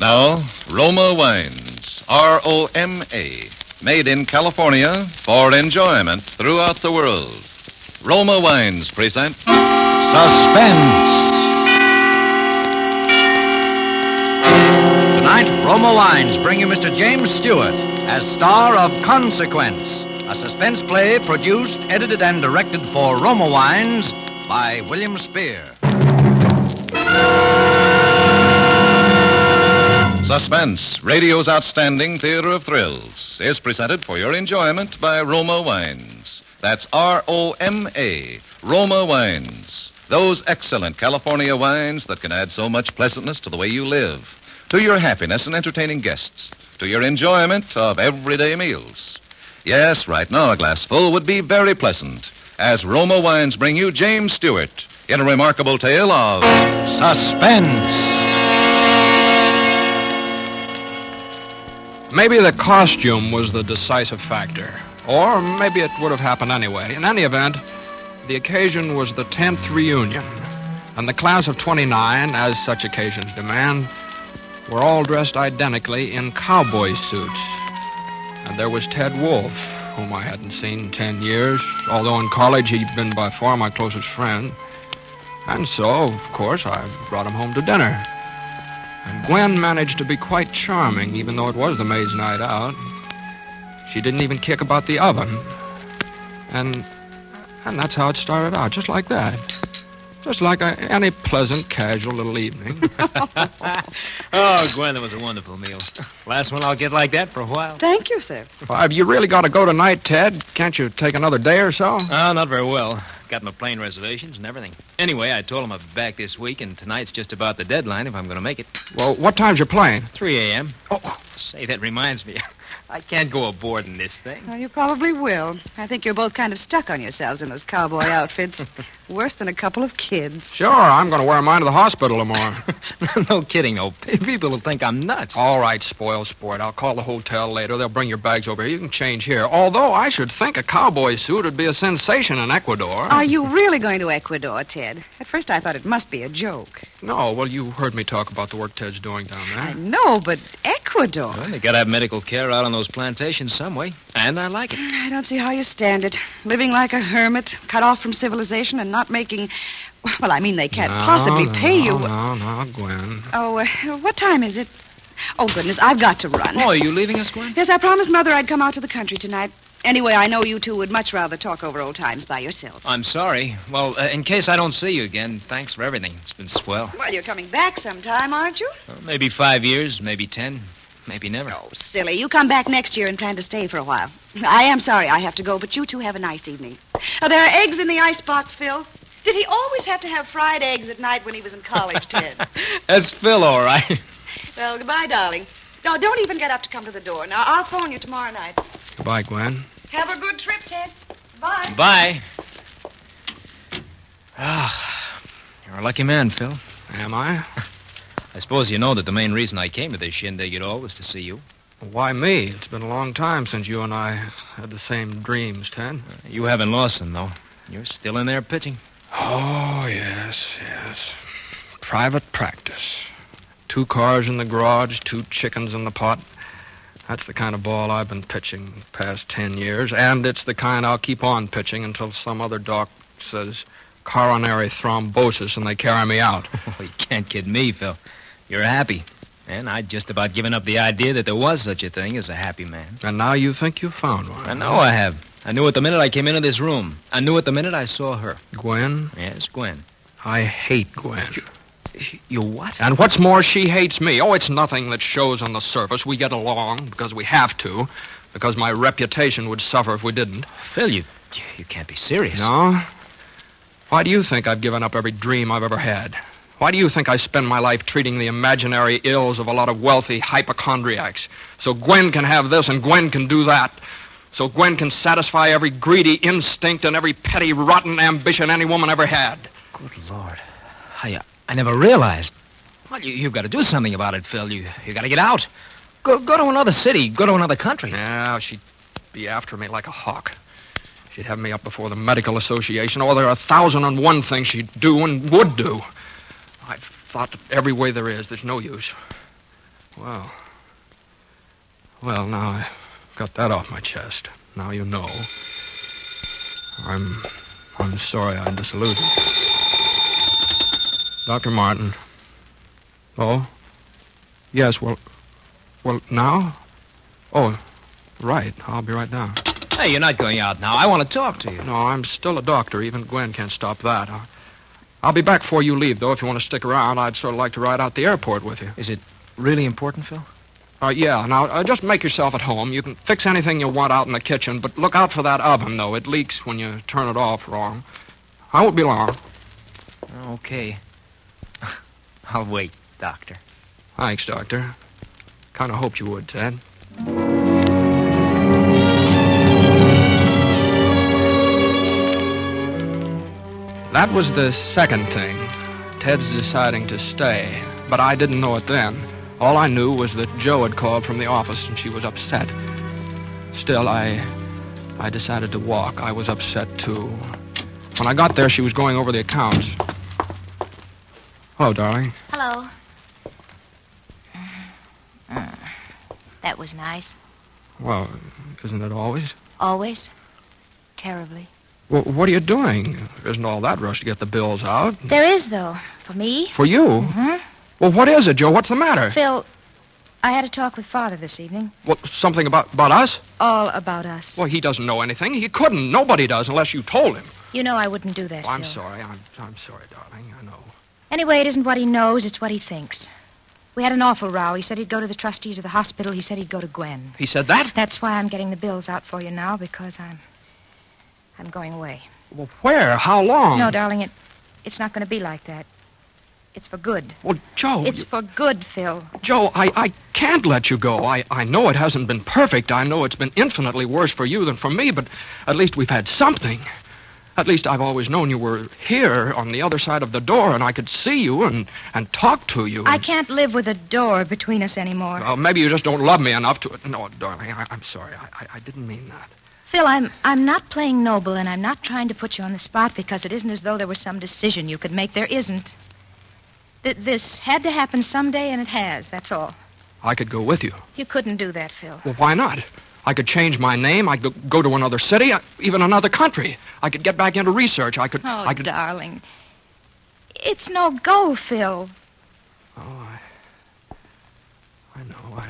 Now, Roma Wines, R-O-M-A, made in California for enjoyment throughout the world. Roma Wines present... Suspense. Tonight, Roma Wines bring you Mr. James Stewart as star of Consequence, a suspense play produced, edited, and directed for Roma Wines by William Spear. Suspense, radio's outstanding theater of thrills, is presented for your enjoyment by Roma Wines. That's R-O-M-A, Roma Wines. Those excellent California wines that can add so much pleasantness to the way you live, to your happiness in entertaining guests, to your enjoyment of everyday meals. Yes, right now a glassful would be very pleasant as Roma Wines bring you James Stewart in a remarkable tale of suspense. Maybe the costume was the decisive factor, or maybe it would have happened anyway. In any event, the occasion was the 10th reunion, and the class of 29, as such occasions demand, were all dressed identically in cowboy suits. And there was Ted Wolfe, whom I hadn't seen in 10 years, although in college he'd been by far my closest friend. And so, of course, I brought him home to dinner. And Gwen managed to be quite charming, even though it was the maid's night out. She didn't even kick about the oven. And that's how it started out, just like that. Just like any pleasant, casual little evening. Oh, Gwen, that was a wonderful meal. Last one I'll get like that for a while. Thank you, sir. Well, have you really got to go tonight, Ted? Can't you take another day or so? Oh, not very well. Got my plane reservations and everything. Anyway, I told him I'd be back this week, and tonight's just about the deadline if I'm going to make it. Well, what time's your plane? 3 a.m. Oh, say, that reminds me. I can't go aboard in this thing. Well, you probably will. I think you're both kind of stuck on yourselves in those cowboy outfits. Worse than a couple of kids. Sure, I'm going to wear mine to the hospital tomorrow. No kidding, no. People will think I'm nuts. All right, spoil sport. I'll call the hotel later. They'll bring your bags over here. You can change here. Although I should think a cowboy suit would be a sensation in Ecuador. Are you really going to Ecuador, Ted? At first I thought it must be a joke. No, well, you heard me talk about the work Ted's doing down there. I know, but Ecuador... Well, they got to have medical care out on those plantations some way, and I like it. I don't see how you stand it. Living like a hermit, cut off from civilization and not making... Well, I mean, they can't possibly pay you... No, Gwen. Oh, what time is it? Oh, goodness, I've got to run. Oh, are you leaving us, Gwen? Yes, I promised Mother I'd come out to the country tonight. Anyway, I know you two would much rather talk over old times by yourselves. I'm sorry. Well, in case I don't see you again, thanks for everything. It's been swell. Well, you're coming back sometime, aren't you? Well, maybe 5 years, maybe 10, maybe never. Oh, silly. You come back next year and plan to stay for a while. I am sorry I have to go, but you two have a nice evening. Are there eggs in the icebox, Phil? Did he always have to have fried eggs at night when he was in college, Ted? That's Phil, all right. Well, goodbye, darling. No, don't even get up to come to the door. Now, I'll phone you tomorrow night. Goodbye, Gwen. Have a good trip, Ted. Bye. Bye. Ah, you're a lucky man, Phil. Am I? I suppose you know that the main reason I came to this shindig at all was to see you. Why me? It's been a long time since you and I had the same dreams, Ted. You haven't lost them, though. You're still in there pitching. Oh, yes. Private practice. 2 cars in the garage, 2 chickens in the pot. That's the kind of ball I've been pitching the past 10 years, and it's the kind I'll keep on pitching until some other doc says coronary thrombosis and they carry me out. Oh, you can't kid me, Phil. You're happy. And I'd just about given up the idea that there was such a thing as a happy man. And now you think you've found one. I know I have. I knew it the minute I came into this room. I knew it the minute I saw her. Gwen? Yes, Gwen. I hate Gwen. You what? And what's more, she hates me. Oh, it's nothing that shows on the surface. We get along because we have to, because my reputation would suffer if we didn't. Phil, you can't be serious. No? Why do you think I've given up every dream I've ever had? Why do you think I spend my life treating the imaginary ills of a lot of wealthy hypochondriacs? So Gwen can have this and Gwen can do that. So Gwen can satisfy every greedy instinct and every petty, rotten ambition any woman ever had. Good Lord. I never realized. Well, you've got to do something about it, Phil. You've got to get out. Go to another city. Go to another country. Yeah, she'd be after me like a hawk. She'd have me up before the medical association, or there are 1,001 things she'd do and would do. I've thought every way there is. There's no use. Well. Well, now I've got that off my chest. Now you know. I'm sorry I disillusioned you. Dr. Martin. Oh? Yes, well, now? Oh, right. I'll be right down. Hey, you're not going out now. I want to talk to you. No, I'm still a doctor. Even Gwen can't stop that. I'll be back before you leave, though. If you want to stick around, I'd sort of like to ride out the airport with you. Is it really important, Phil? Yeah. Now, just make yourself at home. You can fix anything you want out in the kitchen, but look out for that oven, though. It leaks when you turn it off wrong. I won't be long. Okay. I'll wait, Doctor. Thanks, Doctor. Kind of hoped you would, Ted. That was the second thing, Ted's deciding to stay. But I didn't know it then. All I knew was that Joe had called from the office and she was upset. Still, I decided to walk. I was upset, too. When I got there, she was going over the accounts. Hello, darling. Hello. That was nice. Well, isn't it always? Always. Terribly. Well, what are you doing? There isn't all that rush to get the bills out. There is, though. For me. For you? Mm-hmm. Well, what is it, Joe? What's the matter? Phil, I had a talk with Father this evening. What, something about us? All about us. Well, he doesn't know anything. He couldn't. Nobody does unless you told him. You know I wouldn't do that, Phil. I'm sorry. I'm sorry, darling. I know. Anyway, it isn't what he knows. It's what he thinks. We had an awful row. He said he'd go to the trustees of the hospital. He said he'd go to Gwen. He said that? That's why I'm getting the bills out for you now, because I'm going away. Well, where? How long? No, darling, it's not going to be like that. It's for good. Well, Joe... It's for good, Phil. Joe, I can't let you go. I know it hasn't been perfect. I know it's been infinitely worse for you than for me, but at least we've had something. At least I've always known you were here on the other side of the door, and I could see you and talk to you. And... I can't live with a door between us anymore. Well, maybe you just don't love me enough to... No, darling, I'm sorry. I didn't mean that. Phil, I'm not playing noble, and I'm not trying to put you on the spot because it isn't as though there was some decision you could make. There isn't. This had to happen someday, and it has, that's all. I could go with you. You couldn't do that, Phil. Well, why not? I could change my name. I could go to another city, even another country. I could get back into research. I could... darling. It's no go, Phil. Oh, I know.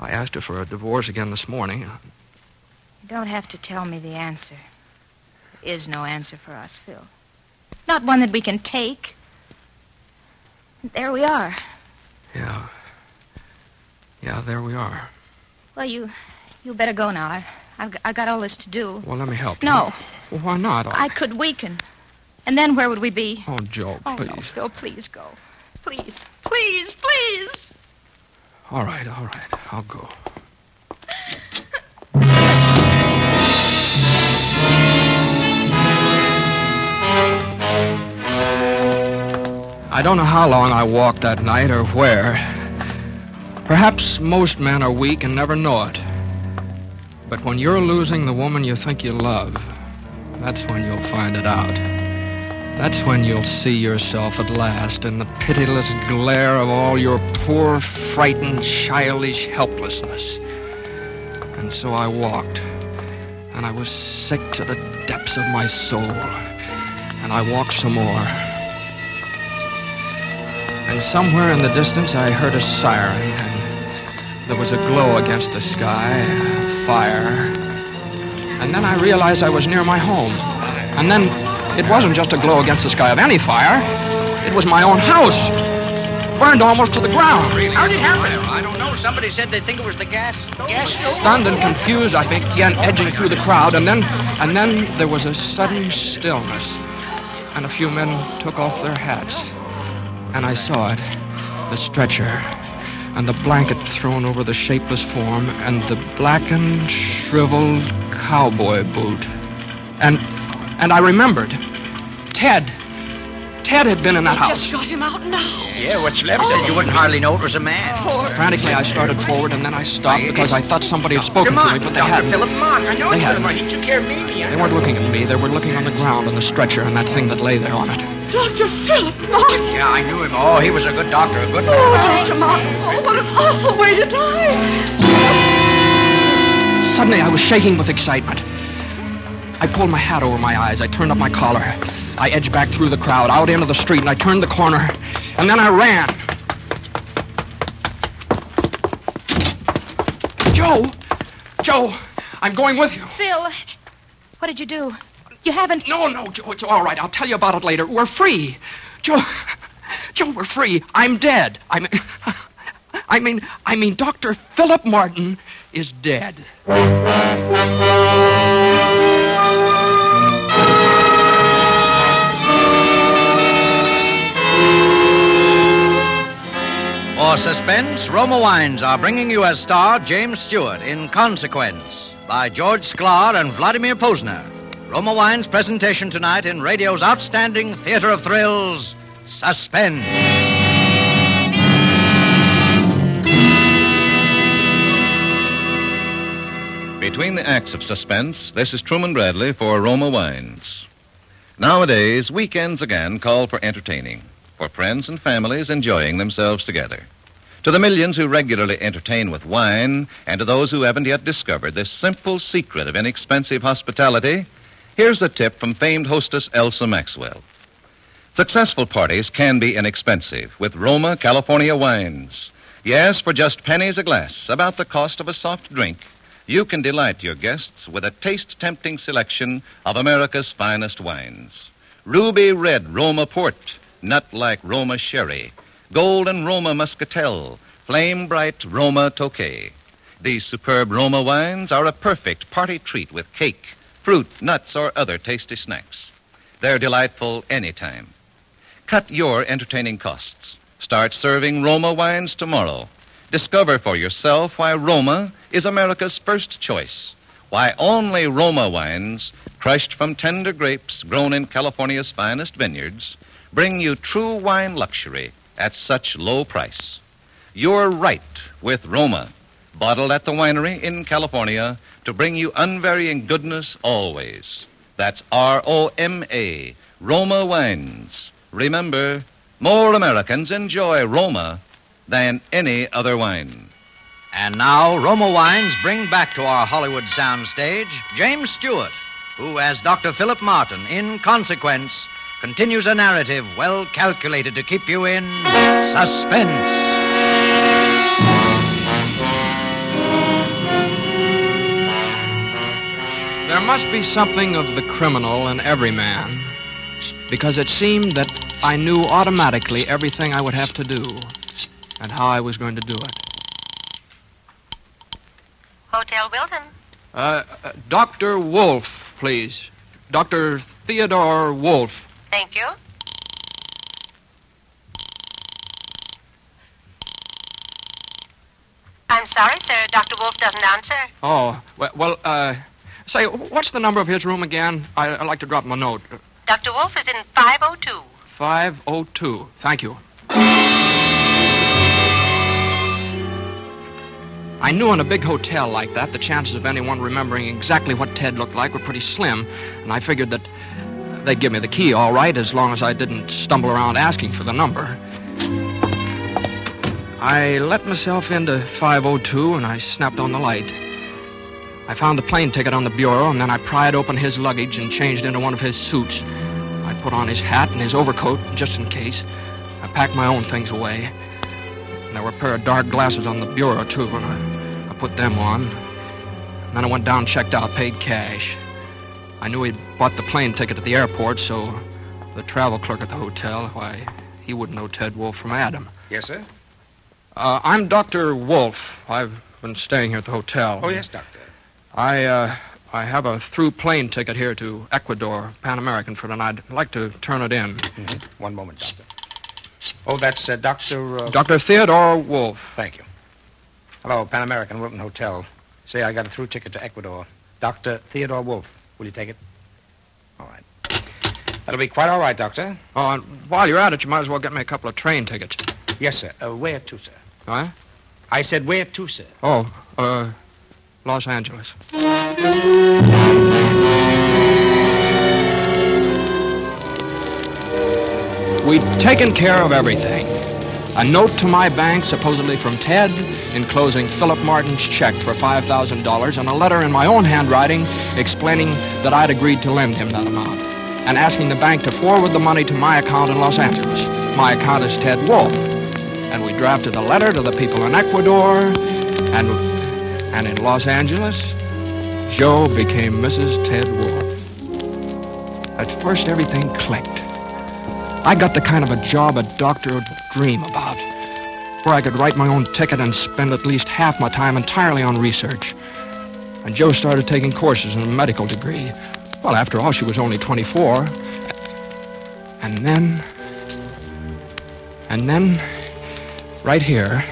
I asked her for a divorce again this morning. You don't have to tell me the answer. There is no answer for us, Phil. Not one that we can take. There we are. Yeah. Yeah, there we are. Well, you better go now. I've got all this to do. Well, let me help you. No. Well, why not? I could weaken. And then where would we be? Oh, Joe, please. Oh, no, Phil, please go. Please, please, please. All right. I'll go. I don't know how long I walked that night or where. Perhaps most men are weak and never know it. But when you're losing the woman you think you love, that's when you'll find it out. That's when you'll see yourself at last in the pitiless glare of all your poor, frightened, childish helplessness. And so I walked, and I was sick to the depths of my soul. And I walked some more. And somewhere in the distance, I heard a siren. And there was a glow against the sky, a fire. And then I realized I was near my home. And then it wasn't just a glow against the sky of any fire. It was my own house. Burned almost to the ground. How did it happen? I don't know. Somebody said they think it was the gas. Gas? Stunned and confused, I began edging through the crowd. And then there was a sudden stillness. And a few men took off their hats. And I saw it, the stretcher, and the blanket thrown over the shapeless form, and the blackened, shriveled cowboy boot. And I remembered. Ted had been in that house. Just got him out now. Yeah, what's left said you wouldn't hardly know it was a man. Poor. Frantically, I started forward, and then I stopped because I thought somebody had spoken to me, but they hadn't. Philip Martin. I know Philip Martin. He took care of me. They weren't looking at me. They were looking on the ground on the stretcher and that thing that lay there on it. Dr. Philip Martin. Yeah, I knew him. Oh, he was a good doctor, a good man. Oh, Dr. Martin. Oh, what an awful way to die. Suddenly, I was shaking with excitement. I pulled my hat over my eyes. I turned up my collar. I edged back through the crowd, out into the street, and I turned the corner. And then I ran. Joe! Joe, I'm going with you. Phil, what did you do? You haven't... No, Joe, it's all right. I'll tell you about it later. We're free. Joe, we're free. I'm dead. I mean, Dr. Philip Martin is dead. For Suspense, Roma Wines are bringing you as star James Stewart in Consequence by George Sklar and Vladimir Posner. Roma Wines' presentation tonight in radio's outstanding theater of thrills, Suspense. Between the acts of Suspense, this is Truman Bradley for Roma Wines. Nowadays, weekends again call for entertaining, for friends and families enjoying themselves together. To the millions who regularly entertain with wine, and to those who haven't yet discovered this simple secret of inexpensive hospitality, here's a tip from famed hostess Elsa Maxwell. Successful parties can be inexpensive with Roma California wines. Yes, for just pennies a glass, about the cost of a soft drink, you can delight your guests with a taste-tempting selection of America's finest wines. Ruby Red Roma Port, Nut-like Roma Sherry, Golden Roma Muscatel, Flame-bright Roma Tokay. These superb Roma wines are a perfect party treat with cake, fruit, nuts, or other tasty snacks. They're delightful anytime. Cut your entertaining costs. Start serving Roma wines tomorrow. Discover for yourself why Roma is America's first choice. Why only Roma wines, crushed from tender grapes grown in California's finest vineyards, bring you true wine luxury at such low price. You're right with Roma, bottled at the winery in California to bring you unvarying goodness always. That's R-O-M-A, Roma Wines. Remember, more Americans enjoy Roma than any other wine. And now, Roma Wines bring back to our Hollywood soundstage James Stewart, who, as Dr. Philip Martin, in Consequence, continues a narrative well calculated to keep you in suspense. There must be something of the criminal in every man, because it seemed that I knew automatically everything I would have to do and how I was going to do it. Hotel Wilton. Dr. Wolfe, please. Dr. Theodore Wolfe. Thank you. I'm sorry, sir. Dr. Wolfe doesn't answer. Oh, well, say, what's the number of his room again? I'd like to drop him a note. Dr. Wolfe is in 502. 502. Thank you. I knew in a big hotel like that, the chances of anyone remembering exactly what Ted looked like were pretty slim, and I figured that they'd give me the key, all right, as long as I didn't stumble around asking for the number. I let myself into 502, and I snapped on the light. I found the plane ticket on the bureau, and then I pried open his luggage and changed into one of his suits. I put on his hat and his overcoat, just in case. I packed my own things away. And there were a pair of dark glasses on the bureau, too, and I put them on. And then I went down, checked out, paid cash. I knew he'd bought the plane ticket at the airport, so the travel clerk at the hotel, why, he wouldn't know Ted Wolfe from Adam. Yes, sir? I'm Dr. Wolfe. I've been staying here at the hotel. Oh, yes, Doctor. I have a through plane ticket here to Ecuador, Pan-American, for tonight. I'd like to turn it in. Mm-hmm. One moment, Doctor. Oh, that's Dr. Theodore Wolfe. Thank you. Hello, Pan-American, Wilton Hotel. Say, I got a through ticket to Ecuador. Dr. Theodore Wolfe. Will you take it? All right. That'll be quite all right, Doctor. Oh, and while you're at it, you might as well get me a couple of train tickets. Yes, sir. Where to, sir? Huh? I said where to, sir. Oh, Los Angeles. We'd taken care of everything. A note to my bank, supposedly from Ted, enclosing Philip Martin's check for $5,000, and a letter in my own handwriting explaining that I'd agreed to lend him that amount, and asking the bank to forward the money to my account in Los Angeles. My account is Ted Wolfe. And we drafted a letter to the people in Ecuador, and in Los Angeles, Joe became Mrs. Ted Ward. At first, everything clicked. I got the kind of a job a doctor would dream about, where I could write my own ticket and spend at least half my time entirely on research. And Joe started taking courses in a medical degree. Well, after all, she was only 24. And then, right here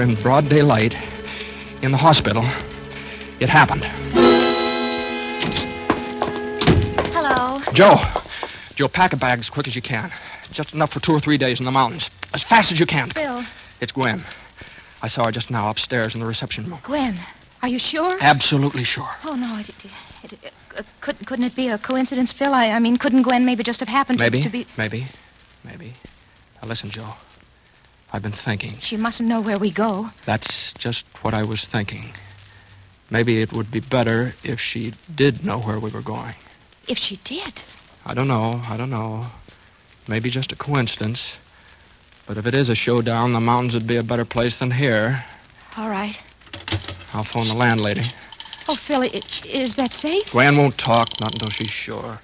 in broad daylight, in the hospital, it happened. Hello. Joe, pack a bag as quick as you can. Just enough for 2 or 3 days in the mountains. As fast as you can. Bill. It's Gwen. I saw her just now upstairs in the reception room. Gwen, are you sure? Absolutely sure. Oh, no, couldn't it be a coincidence, Phil? I mean, couldn't Gwen maybe just have happened to be... Maybe. Now, listen, Joe. I've been thinking. She mustn't know where we go. That's just what I was thinking. Maybe it would be better if she did know where we were going. If she did? I don't know. Maybe just a coincidence. But if it is a showdown, the mountains would be a better place than here. All right. I'll phone the landlady. Oh, Philly, is that safe? Gwen won't talk, not until she's sure.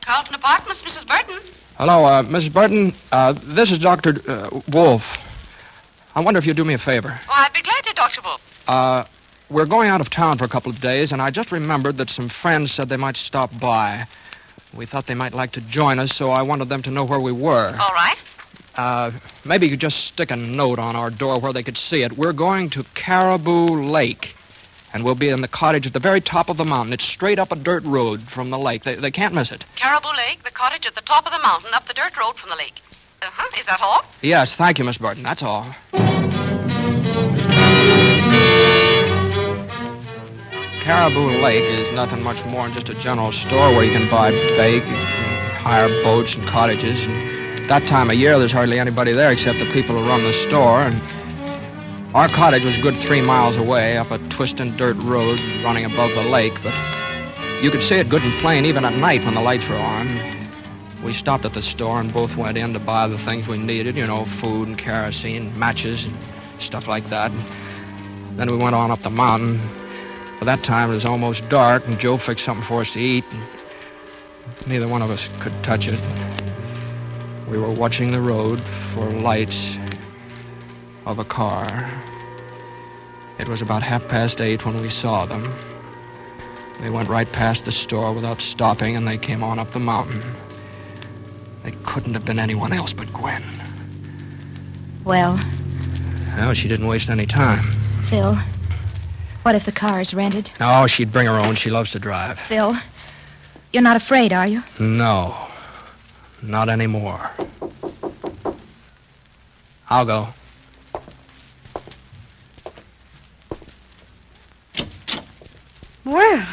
Carlton Apartments, Mrs. Burton. Hello, Mrs. Burton. This is Dr. Wolfe. I wonder if you'd do me a favor. Oh, I'd be glad to, Dr. Wolfe. We're going out of town for a couple of days, and I just remembered that some friends said they might stop by. We thought they might like to join us, so I wanted them to know where we were. All right. Maybe you could just stick a note on our door where they could see it. We're going to Caribou Lake, and we'll be in the cottage at the very top of the mountain. It's straight up a dirt road from the lake. They can't miss it. Caribou Lake, the cottage at the top of the mountain, up the dirt road from the lake. Uh-huh. Is that all? Yes, thank you, Miss Burton. That's all. Caribou Lake is nothing much more than just a general store where you can buy bait, hire boats and cottages. And that time of year, there's hardly anybody there except the people who run the store. And our cottage was a good 3 miles away up a twisting dirt road running above the lake, but you could see it good and plain even at night when the lights were on. We stopped at the store and both went in to buy the things we needed, you know, food and kerosene, matches and stuff like that. And then we went on up the mountain. By that time, it was almost dark, and Joe fixed something for us to eat, and neither one of us could touch it. We were watching the road for lights of a car. It was about 8:30 when we saw them. They went right past the store without stopping, and they came on up the mountain. They couldn't have been anyone else but Gwen. Well, she didn't waste any time. Phil... what if the car is rented? No, she'd bring her own. She loves to drive. Phil, you're not afraid, are you? No, not anymore. I'll go. Well,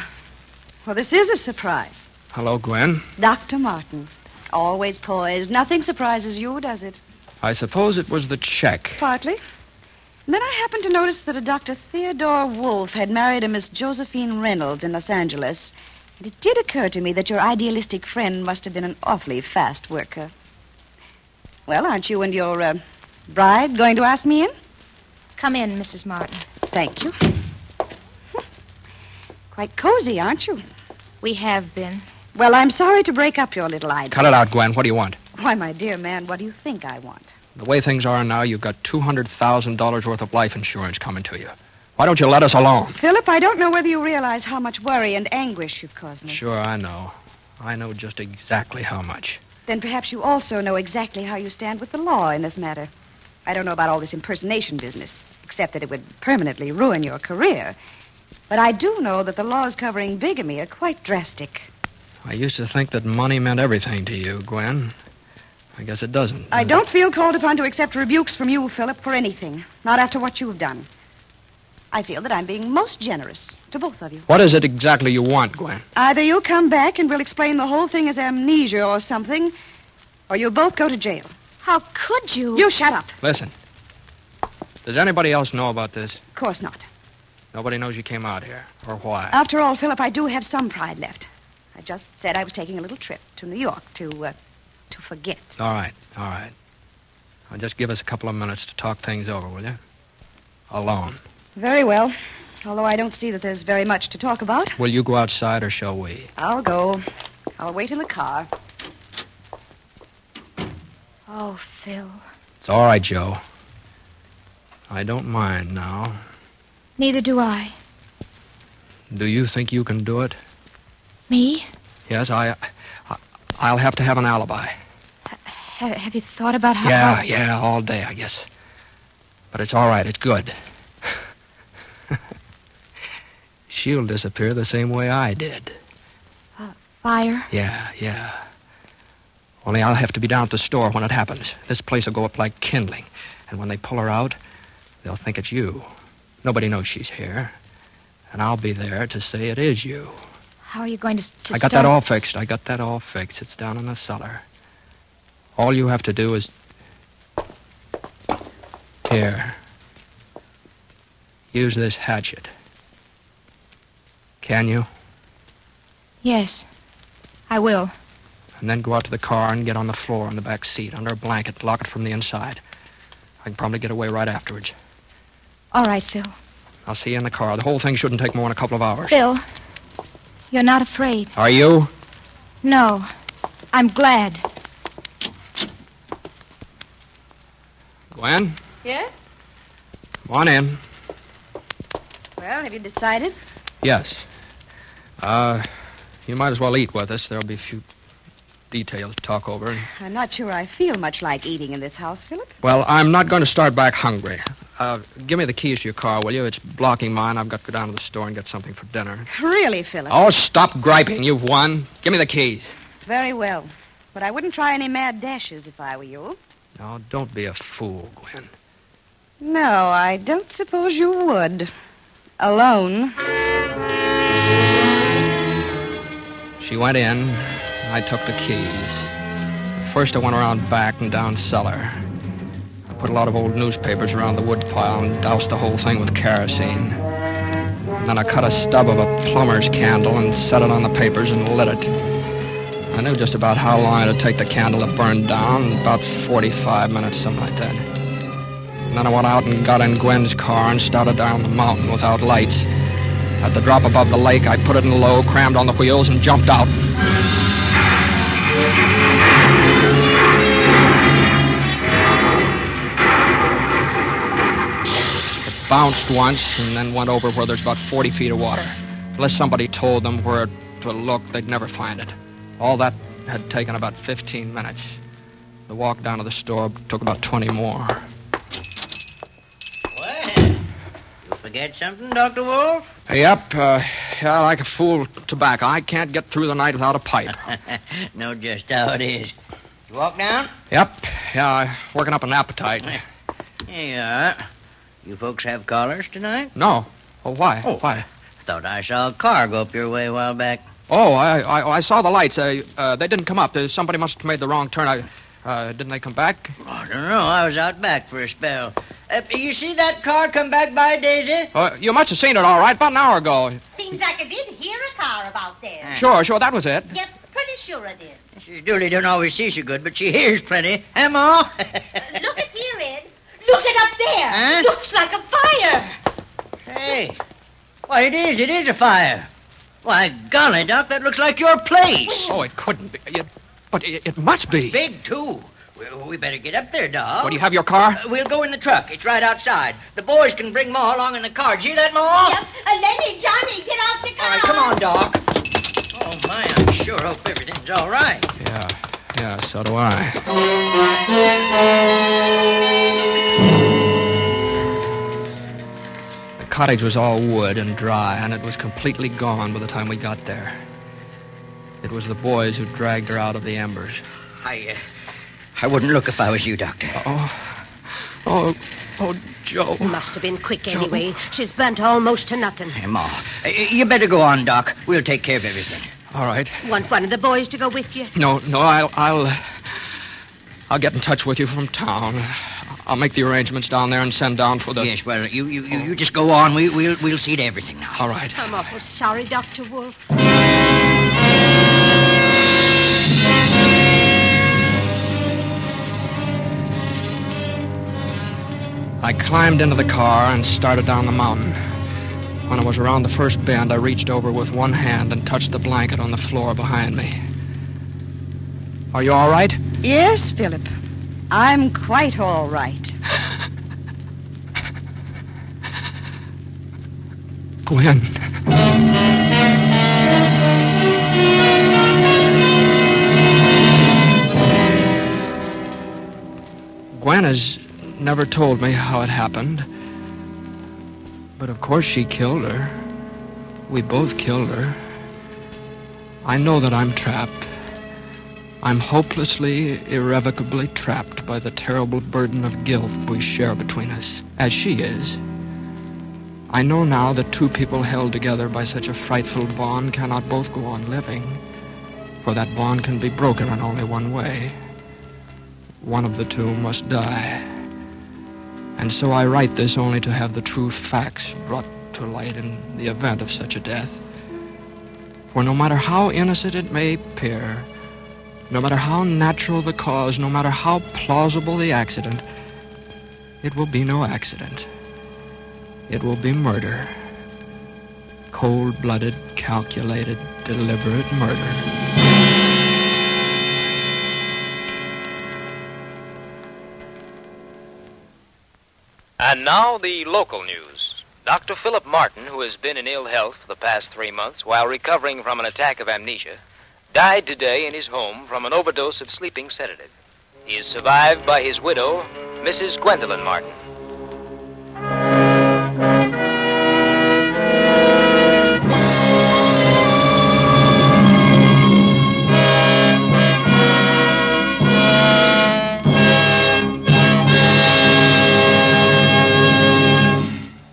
this is a surprise. Hello, Gwen. Dr. Martin. Always poised. Nothing surprises you, does it? I suppose it was the check. Partly. And then I happened to notice that a Dr. Theodore Wolfe had married a Miss Josephine Reynolds in Los Angeles. And it did occur to me that your idealistic friend must have been an awfully fast worker. Well, aren't you and your bride going to ask me in? Come in, Mrs. Martin. Thank you. Quite cozy, aren't you? We have been. Well, I'm sorry to break up your little idea. Cut it out, Gwen. What do you want? Why, my dear man, what do you think I want? The way things are now, you've got $200,000 worth of life insurance coming to you. Why don't you let us alone? Philip, I don't know whether you realize how much worry and anguish you've caused me. Sure, I know. I know just exactly how much. Then perhaps you also know exactly how you stand with the law in this matter. I don't know about all this impersonation business, except that it would permanently ruin your career. But I do know that the laws covering bigamy are quite drastic. I used to think that money meant everything to you, Gwen. I guess it doesn't. I don't feel called upon to accept rebukes from you, Philip, for anything. Not after what you've done. I feel that I'm being most generous to both of you. What is it exactly you want, Gwen? Either you come back and we'll explain the whole thing as amnesia or something, or you'll both go to jail. How could you? You shut up. Listen. Does anybody else know about this? Of course not. Nobody knows you came out here, or why? After all, Philip, I do have some pride left. I just said I was taking a little trip to New York to forget. All right. Now just give us a couple of minutes to talk things over, will you? Alone. Very well. Although I don't see that there's very much to talk about. Will you go outside, or shall we? I'll go. I'll wait in the car. Oh, Phil. It's all right, Joe. I don't mind now. Neither do I. Do you think you can do it? Me? Yes, I'll have to have an alibi. Have you thought about how... Yeah, all day, I guess. But it's all right. It's good. She'll disappear the same way I did. Fire? Yeah. Only I'll have to be down at the store when it happens. This place will go up like kindling. And when they pull her out, they'll think it's you. Nobody knows she's here. And I'll be there to say it is you. How are you going to stop? I got that all fixed. It's down in the cellar. All you have to do is... Here. Use this hatchet. Can you? Yes, I will. And then go out to the car and get on the floor in the back seat, under a blanket, lock it from the inside. I can probably get away right afterwards. All right, Phil. I'll see you in the car. The whole thing shouldn't take more than a couple of hours. Phil, you're not afraid. Are you? No, I'm glad. Gwen? Yes? Come on in. Well, have you decided? Yes. You might as well eat with us. There'll be a few details to talk over. I'm not sure I feel much like eating in this house, Philip. Well, I'm not going to start back hungry. Give me the keys to your car, will you? It's blocking mine. I've got to go down to the store and get something for dinner. Really, Philip? Oh, stop griping. You've won. Give me the keys. Very well. But I wouldn't try any mad dashes if I were you. No, don't be a fool, Gwen. No, I don't suppose you would. Alone. She went in. I took the keys. First, I went around back and down cellar. I put a lot of old newspapers around the wood pile and doused the whole thing with kerosene. And then I cut a stub of a plumber's candle and set it on the papers and lit it. I knew just about how long it would take the candle to burn down, about 45 minutes, something like that. And then I went out and got in Gwen's car and started down the mountain without lights. At the drop above the lake, I put it in low, crammed on the wheels, and jumped out. It bounced once and then went over where there's about 40 feet of water. Unless somebody told them where to look, they'd never find it. All that had taken about 15 minutes. The walk down to the store took about 20 more. Well, you forget something, Dr. Wolfe? Yep. Like a fool tobacco. I can't get through the night without a pipe. Know just how it is. You walk down? Yep. Yeah, working up an appetite. Here you are. You folks have callers tonight? No. Oh, why? Oh, why? I thought I saw a car go up your way a while back. Oh, I saw the lights. They didn't come up. Somebody must have made the wrong turn. Didn't they come back? I don't know. I was out back for a spell. You see that car come back by, Daisy? You must have seen it, all right, about an hour ago. Seems like I did hear a car about there. Sure, that was it. Yep, pretty sure I did. She duly don't always see so good, but she hears plenty. Huh, Ma? Look at here, Ed. Look at up there. Huh? Looks like a fire. Hey. Why, it is a fire. Why, golly, Doc, that looks like your place. Oh, it couldn't be. But it must be. Big, too. We better get up there, Doc. Well, do you have your car? We'll go in the truck. It's right outside. The boys can bring Ma along in the car. Did you hear that, Ma? Yep. Lenny, Johnny, get out the car. All right, come on, Doc. Oh, my, I sure hope everything's all right. Yeah, so do I. The cottage was all wood and dry, and it was completely gone by the time we got there. It was the boys who dragged her out of the embers. I wouldn't look if I was you, Doctor. Oh, Oh, Joe. It must have been quick anyway. She's burnt almost to nothing. Hey, Ma, you better go on, Doc. We'll take care of everything. All right. Want one of the boys to go with you? No, I'll get in touch with you from town. I'll make the arrangements down there and send down for the... Yes, well, you just go on. We'll see to everything now. All right. I'm awful sorry, Dr. Wolfe. I climbed into the car and started down the mountain. When I was around the first bend, I reached over with one hand and touched the blanket on the floor behind me. Are you all right? Yes, Philip. I'm quite all right. Gwen. Gwen has never told me how it happened. But of course she killed her. We both killed her. I know that I'm trapped. I'm hopelessly, irrevocably trapped by the terrible burden of guilt we share between us, as she is. I know now that two people held together by such a frightful bond cannot both go on living, for that bond can be broken in only one way. One of the two must die. And so I write this only to have the true facts brought to light in the event of such a death. For no matter how innocent it may appear, no matter how natural the cause, no matter how plausible the accident, it will be no accident. It will be murder. Cold-blooded, calculated, deliberate murder. And now the local news. Dr. Philip Martin, who has been in ill health for the past 3 months while recovering from an attack of amnesia, died today in his home from an overdose of sleeping sedative. He is survived by his widow, Mrs. Gwendolyn Martin.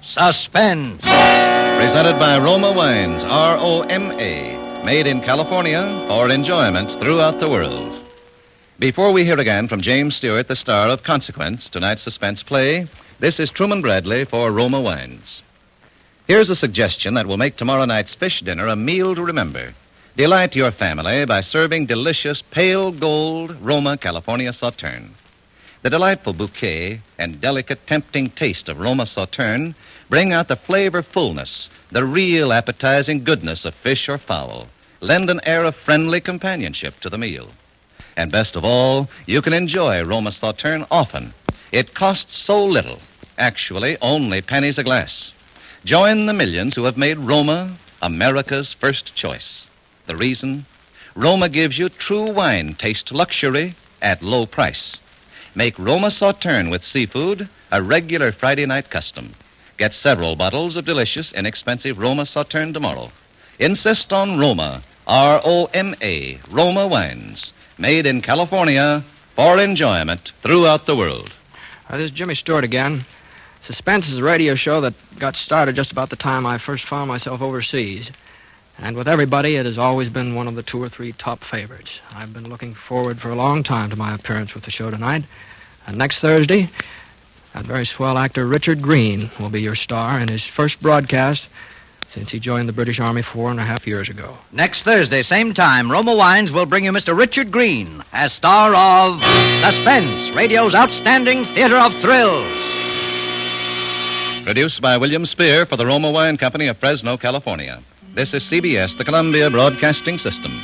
Suspense. Presented by Roma Wines, R-O-M-A. Made in California for enjoyment throughout the world. Before we hear again from James Stewart, the star of Consequence, tonight's suspense play, this is Truman Bradley for Roma Wines. Here's a suggestion that will make tomorrow night's fish dinner a meal to remember. Delight your family by serving delicious pale gold Roma California Sauterne. The delightful bouquet and delicate, tempting taste of Roma Sauterne bring out the flavor fullness, the real appetizing goodness of fish or fowl. Lend an air of friendly companionship to the meal. And best of all, you can enjoy Roma Sauterne often. It costs so little, actually only pennies a glass. Join the millions who have made Roma America's first choice. The reason? Roma gives you true wine taste luxury at low price. Make Roma Sauterne with seafood a regular Friday night custom. Get several bottles of delicious, inexpensive Roma Sauterne tomorrow. Insist on Roma, R-O-M-A, Roma Wines, made in California for enjoyment throughout the world. This is Jimmy Stewart again. Suspense is a radio show that got started just about the time I first found myself overseas. And with everybody, it has always been one of the 2 or 3 top favorites. I've been looking forward for a long time to my appearance with the show tonight. And next Thursday, that very swell actor Richard Green will be your star in his first broadcast since he joined the British Army 4.5 years ago. Next Thursday, same time, Roma Wines will bring you Mr. Richard Green as star of Suspense, radio's outstanding theater of thrills. Produced by William Spear for the Roma Wine Company of Fresno, California. This is CBS, the Columbia Broadcasting System.